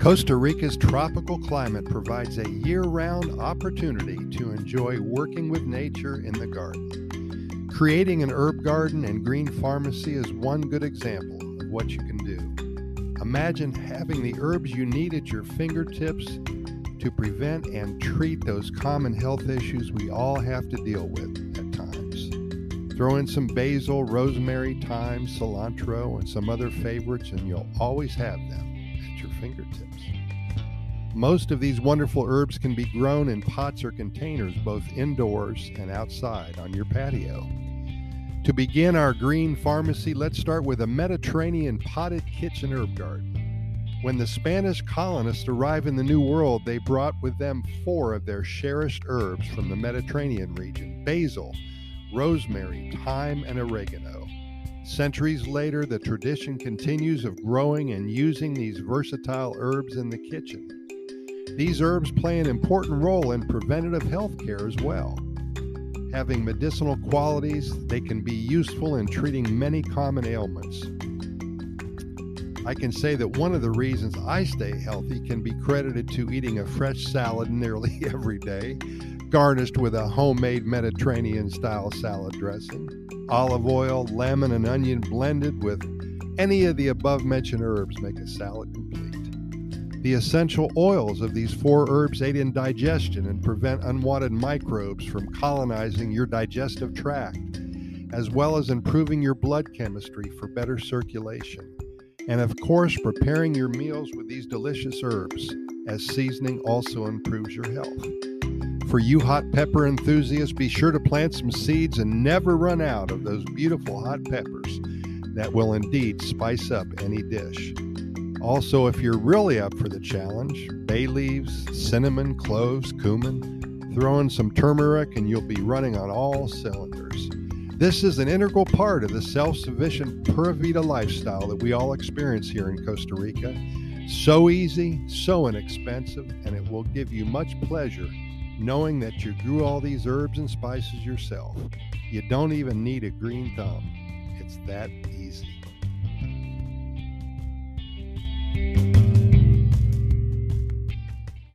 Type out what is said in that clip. Costa Rica's tropical climate provides a year-round opportunity to enjoy working with nature in the garden. Creating an herb garden and green pharmacy is one good example of what you can do. Imagine having the herbs you need at your fingertips to prevent and treat those common health issues we all have to deal with at times. Throw in some basil, rosemary, thyme, cilantro, and some other favorites, and you'll always have them at your fingertips. Most of these wonderful herbs can be grown in pots or containers, both indoors and outside on your patio. To begin our green pharmacy, let's start with a Mediterranean potted kitchen herb garden. When the Spanish colonists arrived in the New World, they brought with them 4 of their cherished herbs from the Mediterranean region: basil, rosemary, thyme, and oregano. Centuries later, the tradition continues of growing and using these versatile herbs in the kitchen. These herbs play an important role in preventative health care as well. Having medicinal qualities, they can be useful in treating many common ailments. I can say that one of the reasons I stay healthy can be credited to eating a fresh salad nearly every day, garnished with a homemade Mediterranean-style salad dressing. Olive oil, lemon, and onion blended with any of the above-mentioned herbs make a salad complete. The essential oils of these 4 herbs aid in digestion and prevent unwanted microbes from colonizing your digestive tract, as well as improving your blood chemistry for better circulation. And of course, preparing your meals with these delicious herbs as seasoning also improves your health. For you hot pepper enthusiasts, be sure to plant some seeds and never run out of those beautiful hot peppers that will indeed spice up any dish. Also, if you're really up for the challenge, bay leaves, cinnamon, cloves, cumin, throw in some turmeric and you'll be running on all cylinders. This is an integral part of the self-sufficient Pura Vida lifestyle that we all experience here in Costa Rica. So easy, so inexpensive, and it will give you much pleasure knowing that you grew all these herbs and spices yourself. You don't even need a green thumb. It's that easy.